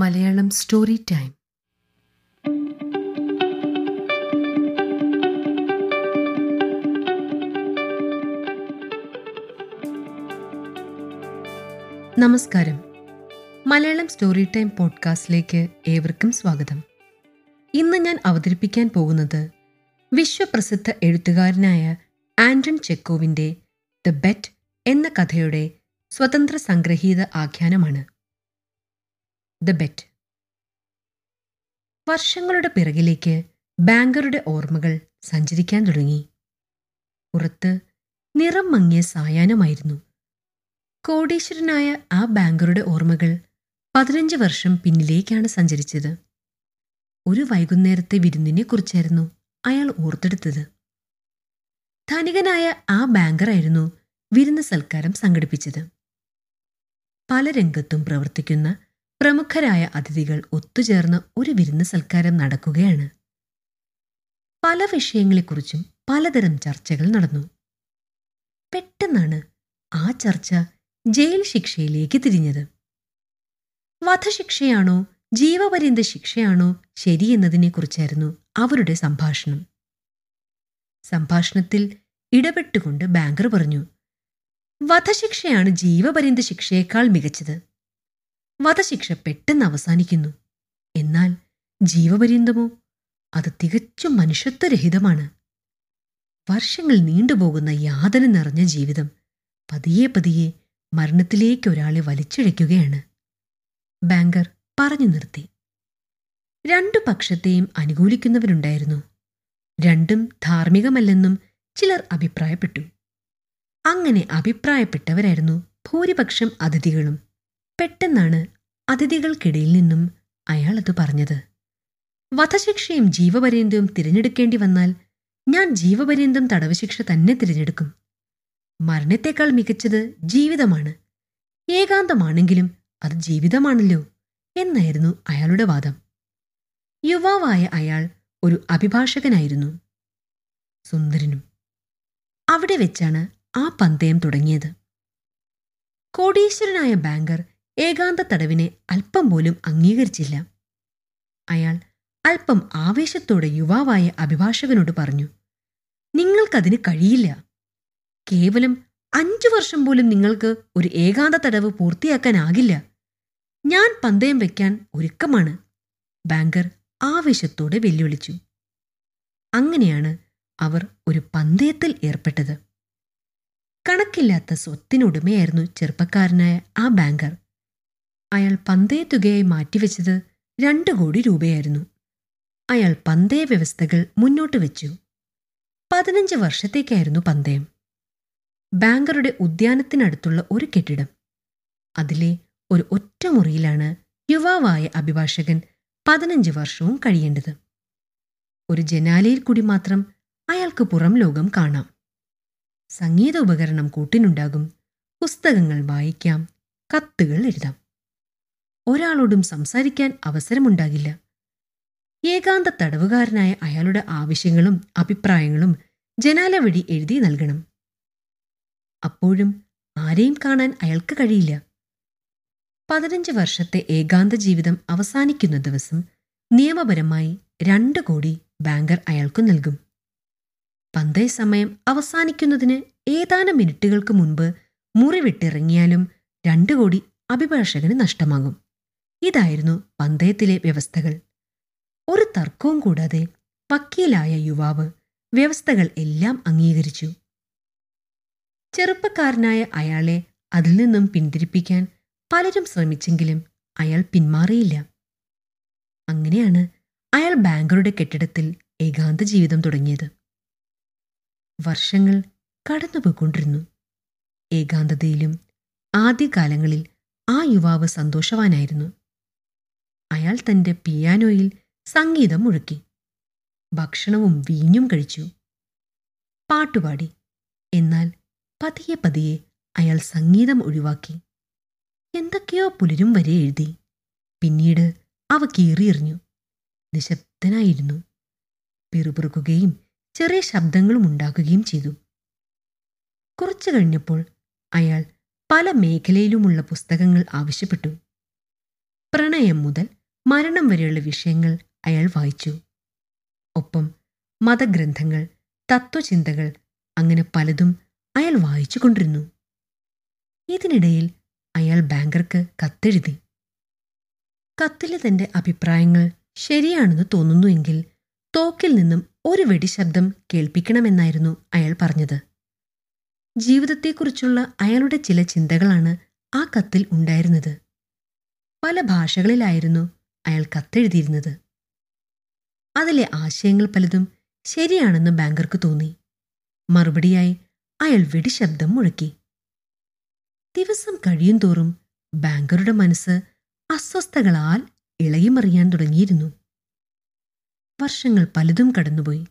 Malayalam story time. നമസ്കാരം. Malayalam story time പോഡ്കാസ്റ്റിലേക്ക് ഏവർക്കും സ്വാഗതം. ഇന്ന് ഞാൻ അവതരിപ്പിക്കാൻ പോകുന്നത് വിശ്വപ്രസിദ്ധ എഴുത്തുകാരനായ ആന്റൺ ചെക്കോവിൻ്റെ ദ ബെറ്റ് എന്ന കഥയുടെ സ്വതന്ത്ര സംഗ്രഹീത ആഖ്യാനമാണ്. The bet. വർഷങ്ങളുടെ പിറകിലേക്ക് ബാങ്കറുടെ ഓർമ്മകൾ സഞ്ചരിക്കാൻ തുടങ്ങി. പുറത്ത് നിറം മങ്ങിയ സായാഹ്നമായിരുന്നു. കോടീശ്വരനായ ആ ബാങ്കറുടെ ഓർമ്മകൾ 15 വർഷം പിന്നിലേക്കാണ് സഞ്ചരിച്ചത്. ഒരു വൈകുന്നേരത്തെ വിരുന്നിനെക്കുറിച്ചായിരുന്നു അയാൾ ഓർത്തെടുത്തത്. ധനികനായ ആ ബാങ്കറായിരുന്നു വിരുന്ന് സൽക്കാരം സംഘടിപ്പിച്ചത്. പല രംഗത്തും പ്രവർത്തിക്കുന്ന പ്രമുഖരായ അതിഥികൾ ഒത്തുചേർന്ന് ഒരു വിരുന്ന് സൽക്കാരം നടക്കുകയാണ്. പല വിഷയങ്ങളെക്കുറിച്ചും പലതരം ചർച്ചകൾ നടന്നു. പെട്ടെന്നാണ് ആ ചർച്ച ജയിൽ ശിക്ഷയിലേക്ക് തിരിഞ്ഞത്. വധശിക്ഷയാണോ ജീവപര്യന്ത ശിക്ഷയാണോ ശരിയെന്നതിനെക്കുറിച്ചായിരുന്നു അവരുടെ സംഭാഷണം. സംഭാഷണത്തിൽ ഇടപെട്ടുകൊണ്ട് ബാങ്കർ പറഞ്ഞു, വധശിക്ഷയാണ് ജീവപര്യന്ത ശിക്ഷയേക്കാൾ മികച്ചത്. വധശിക്ഷ പെട്ടെന്ന് അവസാനിക്കുന്നു. എന്നാൽ ജീവപര്യന്തമോ? അത് തികച്ചും മനുഷ്യത്വരഹിതമാണ്. വർഷങ്ങൾ നീണ്ടുപോകുന്ന യാതന നിറഞ്ഞ ജീവിതം പതിയെ പതിയെ മരണത്തിലേക്കൊരാളെ വലിച്ചിഴയ്ക്കുകയാണ്. ബാങ്കർ പറഞ്ഞു നിർത്തി. രണ്ടു പക്ഷത്തെയും അനുകൂലിക്കുന്നവരുണ്ടായിരുന്നു. രണ്ടും ധാർമ്മികമല്ലെന്നും ചിലർ അഭിപ്രായപ്പെട്ടു. അങ്ങനെ അഭിപ്രായപ്പെട്ടവരായിരുന്നു ഭൂരിപക്ഷം അതിഥികളും. പെട്ടെന്നാണ് അതിഥികൾക്കിടയിൽ നിന്നും അയാളത് പറഞ്ഞത്. വധശിക്ഷയും ജീവപര്യന്തവും തിരഞ്ഞെടുക്കേണ്ടി വന്നാൽ ഞാൻ ജീവപര്യന്തം തടവ് ശിക്ഷ തന്നെ തിരഞ്ഞെടുക്കും. മരണത്തെക്കാൾ മികച്ചത് ജീവിതമാണ്. ഏകാന്തമാണെങ്കിലും അത് ജീവിതമാണല്ലോ എന്നായിരുന്നു അയാളുടെ വാദം. യുവാവായ അയാൾ ഒരു അഭിഭാഷകനായിരുന്നു, സുന്ദരനും. അവിടെ വെച്ചാണ് ആ പന്തയം തുടങ്ങിയത്. കോടീശ്വരനായ ബാങ്കർ ഏകാന്ത തടവിനെ അല്പം പോലും അംഗീകരിച്ചില്ല. അയാൾ അല്പം ആവേശത്തോടെ യുവാവായ അഭിഭാഷകനോട് പറഞ്ഞു, നിങ്ങൾക്കതിന് കഴിയില്ല. കേവലം 5 വർഷം പോലും നിങ്ങൾക്ക് ഒരു ഏകാന്ത തടവ് പൂർത്തിയാക്കാനാകില്ല. ഞാൻ പന്തയം വയ്ക്കാൻ ഒരുക്കമാണ്, ബാങ്കർ ആവേശത്തോടെ വെല്ലുവിളിച്ചു. അങ്ങനെയാണ് അവർ ഒരു പന്തയത്തിൽ ഏർപ്പെട്ടത്. കണക്കില്ലാത്ത സ്വത്തിനുടമയായിരുന്നു ചെറുപ്പക്കാരനായ ആ ബാങ്കർ. അയാൾ പന്തയത്തുകയായി മാറ്റിവെച്ചത് 2 കോടി രൂപയായിരുന്നു. അയാൾ പന്തയ വ്യവസ്ഥകൾ മുന്നോട്ട് വെച്ചു. 15 വർഷത്തേക്കായിരുന്നു പന്തയം. ബാങ്കറുടെ ഉദ്യാനത്തിനടുത്തുള്ള ഒരു കെട്ടിടം, അതിലെ ഒരു ഒറ്റമുറിയിലാണ് യുവാവായ അഭിഭാഷകൻ 15 വർഷവും കഴിയേണ്ടത്. ഒരു ജനാലയിൽ കൂടി മാത്രം അയാൾക്ക് പുറം ലോകം കാണാം. സംഗീത ഉപകരണം കൂട്ടിനുണ്ടാകും. പുസ്തകങ്ങൾ വായിക്കാം, കത്തുകൾ എഴുതാം. ഒരാളോടും സംസാരിക്കാൻ അവസരമുണ്ടാകില്ല. ഏകാന്ത തടവുകാരനായ അയാളുടെ ആവശ്യങ്ങളും അഭിപ്രായങ്ങളും ജനാല വഴി എഴുതി നൽകണം. അപ്പോഴും ആരെയും കാണാൻ അയാൾക്ക് കഴിയില്ല. 15 വർഷത്തെ ഏകാന്ത ജീവിതം അവസാനിക്കുന്ന ദിവസം നിയമപരമായി 2 കോടി ബാങ്കർ അയാൾക്കു നൽകും. പന്തയ സമയം അവസാനിക്കുന്നതിന് ഏതാനും മിനിറ്റുകൾക്ക് മുൻപ് മുറി വിട്ടിറങ്ങിയാലും 2 കോടി അഭിഭാഷകന് നഷ്ടമാകും. ഇതായിരുന്നു പന്തയത്തിലെ വ്യവസ്ഥകൾ. ഒരു തർക്കവും കൂടാതെ വക്കീലായ യുവാവ് വ്യവസ്ഥകൾ എല്ലാം അംഗീകരിച്ചു. ചെറുപ്പക്കാരനായ അയാളെ അതിൽ നിന്നും പിന്തിരിപ്പിക്കാൻ പലരും ശ്രമിച്ചെങ്കിലും അയാൾ പിന്മാറിയില്ല. അങ്ങനെയാണ് അയാൾ ബാങ്കറുടെ കെട്ടിടത്തിൽ ഏകാന്ത ജീവിതം തുടങ്ങിയത്. വർഷങ്ങൾ കടന്നുപോയിക്കൊണ്ടിരുന്നു. ഏകാന്തതയിലും ആദ്യകാലങ്ങളിൽ ആ യുവാവ് സന്തോഷവാനായിരുന്നു. അയാൾ തൻ്റെ പിയാനോയിൽ സംഗീതം മുഴക്കി. ഭക്ഷണവും വീഞ്ഞും കഴിച്ചു, പാട്ടുപാടി. എന്നാൽ പതിയെ പതിയെ അയാൾ സംഗീതം ഒഴിവാക്കി. എന്തൊക്കെയോ പുലരും വരെ എഴുതി. പിന്നീട് അവ കീറിയെറിഞ്ഞു. നിശബ്ദനായിരുന്നു. പിറുപിറുക്കുകയും ചെറിയ ശബ്ദങ്ങളും ഉണ്ടാക്കുകയും ചെയ്തു. കുറച്ചു കഴിഞ്ഞപ്പോൾ അയാൾ പല മേഖലയിലുമുള്ള പുസ്തകങ്ങൾ ആവശ്യപ്പെട്ടു. പ്രണയം മുതൽ മരണം വരെയുള്ള വിഷയങ്ങൾ അയാൾ വായിച്ചു. ഒപ്പം മതഗ്രന്ഥങ്ങൾ, തത്വചിന്തകൾ, അങ്ങനെ പലതും അയാൾ വായിച്ചു കൊണ്ടിരുന്നു. ഇതിനിടയിൽ അയാൾ ബാങ്കർക്ക് കത്തെഴുതി. കത്തിലെ തൻ്റെ അഭിപ്രായങ്ങൾ ശരിയാണെന്ന് തോന്നുന്നുവെങ്കിൽ തോക്കിൽ നിന്നും ഒരു വെടിശബ്ദം കേൾപ്പിക്കണമെന്നായിരുന്നു അയാൾ പറഞ്ഞത്. ജീവിതത്തെക്കുറിച്ചുള്ള അയാളുടെ ചില ചിന്തകളാണ് ആ കത്തിൽ ഉണ്ടായിരുന്നത്. പല ഭാഷകളിലായിരുന്നു അയാൾ കത്തെഴുതിയിരുന്നത്. അതിലെ ആശയങ്ങൾ പലതും ശരിയാണെന്ന് ബാങ്കർക്ക് തോന്നി. മറുപടിയായി അയാൾ വെടിശബ്ദം മുഴക്കി. ദിവസം കഴിയുംതോറും ബാങ്കറുടെ മനസ്സ് അസ്വസ്ഥതകളാൽ ഇളകിമറിയാൻ തുടങ്ങിയിരുന്നു. വർഷങ്ങൾ പലതും കടന്നുപോയി.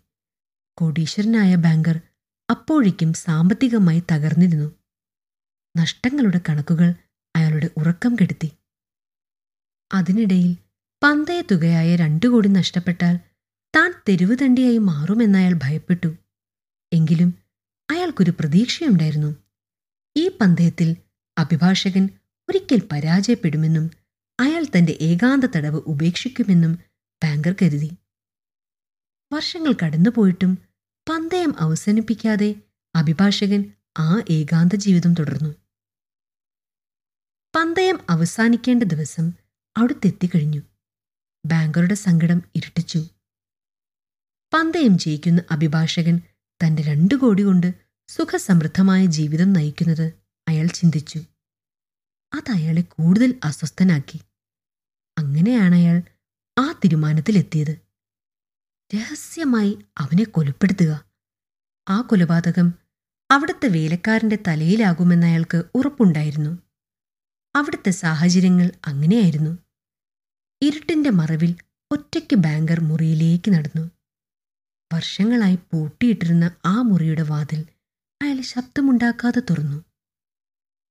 കോടീശ്വരനായ ബാങ്കർ അപ്പോഴേക്കും സാമ്പത്തികമായി തകർന്നിരുന്നു. നഷ്ടങ്ങളുടെ കണക്കുകൾ അയാളുടെ ഉറക്കം കെടുത്തി. അതിനിടയിൽ പന്തയത്തുകയായ 2 കോടി നഷ്ടപ്പെട്ടാൽ താൻ തെരുവുതണ്ടിയായി മാറുമെന്നയാൾ ഭയപ്പെട്ടു. എങ്കിലും അയാൾക്കൊരു പ്രതീക്ഷയുണ്ടായിരുന്നു. ഈ പന്തയത്തിൽ അഭിഭാഷകൻ ഒരിക്കൽ പരാജയപ്പെടുമെന്നും അയാൾ തൻ്റെ ഏകാന്ത തടവ് ഉപേക്ഷിക്കുമെന്നും ബാങ്കർ കരുതി. വർഷങ്ങൾ കടന്നുപോയിട്ടും പന്തയം അവസാനിപ്പിക്കാതെ അഭിഭാഷകൻ ആ ഏകാന്ത ജീവിതം തുടർന്നു. പന്തയം അവസാനിക്കേണ്ട ദിവസം അടുത്തെത്തിക്കഴിഞ്ഞു. ബാങ്കറുടെ സങ്കടം ഇരട്ടിച്ചു. പന്തയം ജയിക്കുന്ന അഭിഭാഷകൻ തൻ്റെ 2 കോടി കൊണ്ട് സുഖസമൃദ്ധമായ ജീവിതം നയിക്കുന്നത് അയാൾ ചിന്തിച്ചു. അതയാളെ കൂടുതൽ അസ്വസ്ഥനാക്കി. അങ്ങനെയാണ് അയാൾ ആ തീരുമാനത്തിലെത്തിയത്. രഹസ്യമായി അവനെ കൊലപ്പെടുത്തുക. ആ കൊലപാതകം അവിടുത്തെ വേലക്കാരൻ്റെ തലയിലാകുമെന്നയാൾക്ക് ഉറപ്പുണ്ടായിരുന്നു. അവിടുത്തെ സാഹചര്യങ്ങൾ അങ്ങനെയായിരുന്നു. ഇരുട്ടിൻ്റെ മറവിൽ ഒറ്റയ്ക്ക് ബാങ്കർ മുറിയിലേക്ക് നടന്നു. വർഷങ്ങളായി പൂട്ടിയിട്ടിരുന്ന ആ മുറിയുടെ വാതിൽ അയാൾ ശബ്ദമുണ്ടാക്കാതെ തുറന്നു.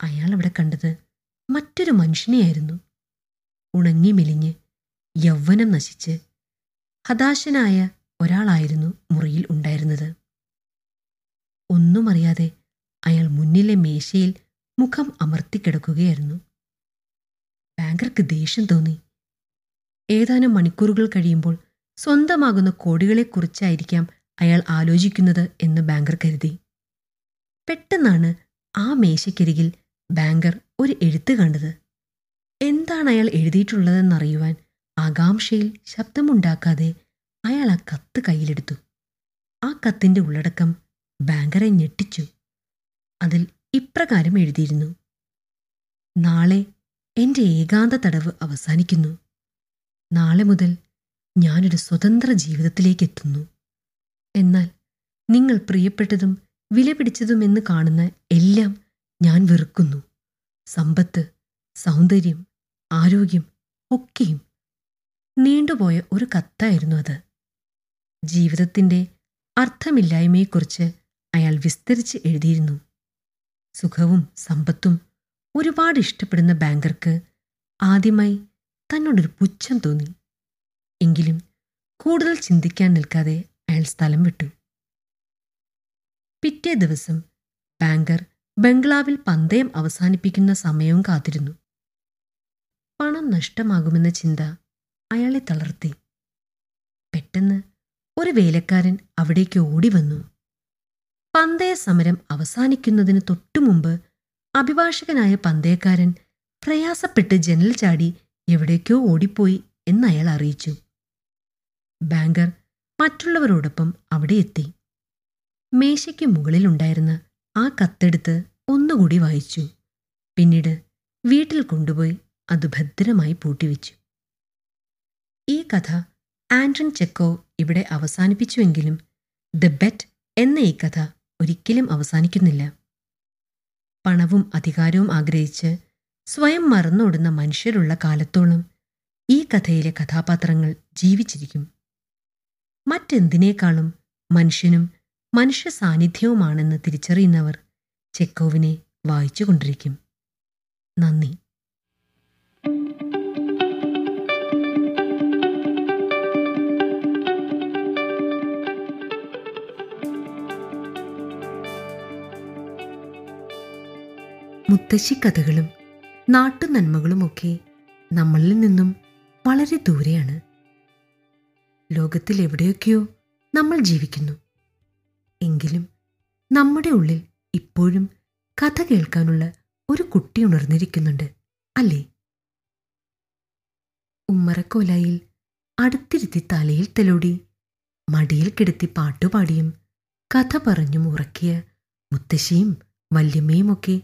അയാൾ അവിടെ കണ്ടത് മറ്റൊരു മനുഷ്യനെയായിരുന്നു. ഉണങ്ങി മെലിഞ്ഞ്, യൗവനം നശിച്ച്, ഹതാശനായ ഒരാളായിരുന്നു മുറിയിൽ ഉണ്ടായിരുന്നത്. ഒന്നും അറിയാതെ അയാൾ മുന്നിലെ മേശയിൽ മുഖം അമർത്തിക്കിടക്കുകയായിരുന്നു. ബാങ്കർക്ക് ദേഷ്യം തോന്നി. ഏതാനും മണിക്കൂറുകൾ കഴിയുമ്പോൾ സ്വന്തമാകുന്ന കോടികളെക്കുറിച്ചായിരിക്കാം അയാൾ ആലോചിക്കുന്നത് എന്ന് ബാങ്കർ കരുതി. പെട്ടെന്നാണ് ആ മേശയ്ക്കരികിൽ ബാങ്കർ ഒരു എഴുത്ത് കണ്ടത്. എന്താണ് അയാൾ എഴുതിയിട്ടുള്ളതെന്നറിയുവാൻ ആകാംക്ഷയിൽ ശബ്ദമുണ്ടാക്കാതെ അയാൾ ആ കത്ത് കയ്യിലെടുത്തു. ആ കത്തിൻ്റെ ഉള്ളടക്കം ബാങ്കറെ ഞെട്ടിച്ചു. അതിൽ ഇപ്രകാരം എഴുതിയിരുന്നു: നാളെ എൻ്റെ ഏകാന്ത തടവ് അവസാനിക്കുന്നു. നാളെ മുതൽ ഞാനൊരു സ്വതന്ത്ര ജീവിതത്തിലേക്കെത്തുന്നു. എന്നാൽ നിങ്ങൾ പ്രിയപ്പെട്ടതും വിലപിടിച്ചതുമെന്ന് കാണുന്ന എല്ലാം ഞാൻ വെറുക്കുന്നു. സമ്പത്ത്, സൗന്ദര്യം, ആരോഗ്യം ഒക്കെയും. നീണ്ടുപോയ ഒരു കത്തായിരുന്നു അത്. ജീവിതത്തിൻ്റെ അർത്ഥമില്ലായ്മയെക്കുറിച്ച് അയാൾ വിസ്തരിച്ച് എഴുതിയിരുന്നു. സുഖവും സമ്പത്തും ഒരുപാട് ഇഷ്ടപ്പെടുന്ന ബാങ്കർക്ക് ആദ്യമായി തന്നോടൊരു പുച്ഛം തോന്നി. എങ്കിലും കൂടുതൽ ചിന്തിക്കാൻ നിൽക്കാതെ അയാൾ സ്ഥലം വിട്ടു. പിറ്റേ ദിവസം ബാങ്കർ ബംഗ്ലാവിൽ പന്തയം അവസാനിപ്പിക്കുന്ന സമയവും കാത്തിരുന്നു. പണം നഷ്ടമാകുമെന്ന ചിന്ത അയാളെ തളർത്തി. പെട്ടെന്ന് ഒരു വേലക്കാരൻ അവിടേക്ക് ഓടി വന്നു. പന്തയ സമരം അവസാനിക്കുന്നതിന് തൊട്ടുമുമ്പ് അഭിഭാഷകനായ പന്തയക്കാരൻ പ്രയാസപ്പെട്ട് ജനൽ ചാടി എവിടേക്കോ ഓടിപ്പോയി എന്നയാൾ അറിയിച്ചു. ബാങ്കർ മറ്റുള്ളവരോടൊപ്പം അവിടെ എത്തി. മേശയ്ക്ക് മുകളിലുണ്ടായിരുന്ന ആ കത്തെടുത്ത് ഒന്നുകൂടി വായിച്ചു. പിന്നീട് വീട്ടിൽ കൊണ്ടുപോയി അത് ഭദ്രമായി പൂട്ടിവെച്ചു. ഈ കഥ ആന്റൺ ചെക്കോവ് ഇവിടെ അവസാനിപ്പിച്ചുവെങ്കിലും ദ ബെറ്റ് എന്ന ഈ കഥ ഒരിക്കലും അവസാനിക്കുന്നില്ല. പണവും അധികാരവും ആഗ്രഹിച്ച് സ്വയം മറന്നോടുന്ന മനുഷ്യരുള്ള കാലത്തോളം ഈ കഥയിലെ കഥാപാത്രങ്ങൾ ജീവിച്ചിരിക്കും. മറ്റെന്തിനേക്കാളും മനുഷ്യനും മനുഷ്യ സാന്നിധ്യവുമാണെന്ന് തിരിച്ചറിയുന്നവർ ചെക്കോവിനെ വായിച്ചുകൊണ്ടിരിക്കും. നന്ദി. മുത്തശ്ശി കഥകളും നാട്ടുനന്മകളുമൊക്കെ നമ്മളിൽ നിന്നും വളരെ ദൂരെയാണ്. ലോകത്തിൽ എവിടെയൊക്കെയോ നമ്മൾ ജീവിക്കുന്നു. എങ്കിലും നമ്മുടെ ഉള്ളിൽ ഇപ്പോഴും കഥ കേൾക്കാനുള്ള ഒരു കുട്ടി ഉണർന്നിരിക്കുന്നുണ്ട്, അല്ലേ? ഉമ്മറക്കോലായിൽ അടുത്തിരുത്തി തലയിൽ തലോടി മടിയിൽ കിടത്തി പാട്ടുപാടിയും കഥ പറഞ്ഞും ഉറക്കിയ മുത്തശ്ശിയും വല്യമ്മയുമൊക്കെ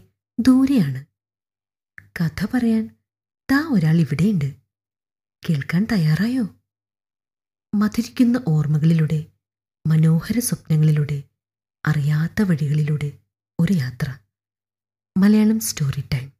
ദൂരെയാണ്. കഥ പറയാൻ താ ഒരാൾ ഇവിടെയുണ്ട്. കേൾക്കാൻ തയ്യാറായോ? മധുരിക്കുന്ന ഓർമ്മകളിലൂടെ, മനോഹര സ്വപ്നങ്ങളിലൂടെ, അറിയാത്ത വഴികളിലൂടെ ഒരു യാത്ര. Malayalam story time.